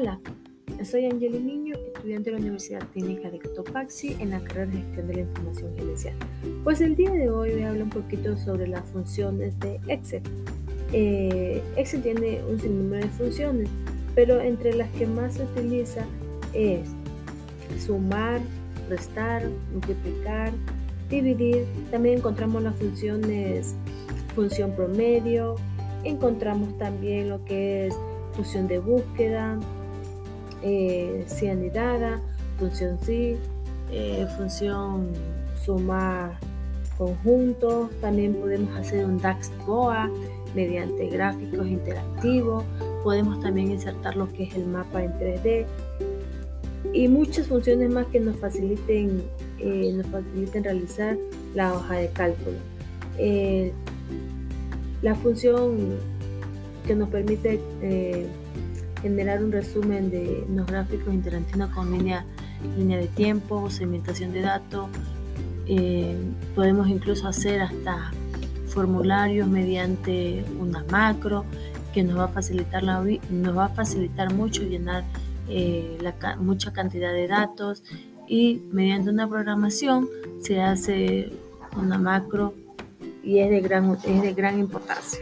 Hola, soy Angeli Niño, estudiante de la Universidad Técnica de Cotopaxi en la carrera de Gestión de la Información Gerencial. Pues el día de hoy voy a hablar un poquito sobre las funciones de Excel. Excel tiene un sinnúmero de funciones, pero entre las que más se utiliza es sumar, restar, multiplicar, dividir. También encontramos las funciones, función promedio, encontramos también lo que es función de búsqueda, anidada, función sí, función sumar conjuntos. También podemos hacer un DAX BOA mediante gráficos interactivos, podemos también insertar lo que es el mapa en 3D y muchas funciones más que nos faciliten realizar la hoja de cálculo. La función que nos permite generar un resumen de los gráficos interactivos con línea de tiempo, segmentación de datos. Podemos incluso hacer hasta formularios mediante una macro que nos va a facilitar mucho llenar mucha cantidad de datos, y mediante una programación se hace una macro y es de gran importancia.